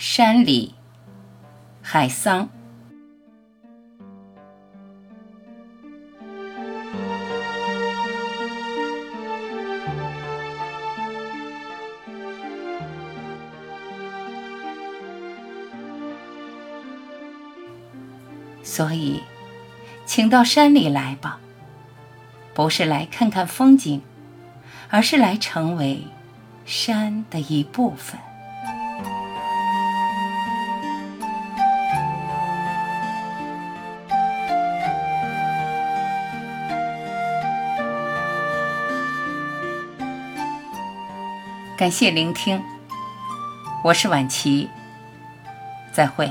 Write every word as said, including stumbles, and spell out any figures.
山里、海桑。所以，请到山里来吧，不是来看看风景，而是来成为山的一部分。感谢聆听，我是婉琪，再会。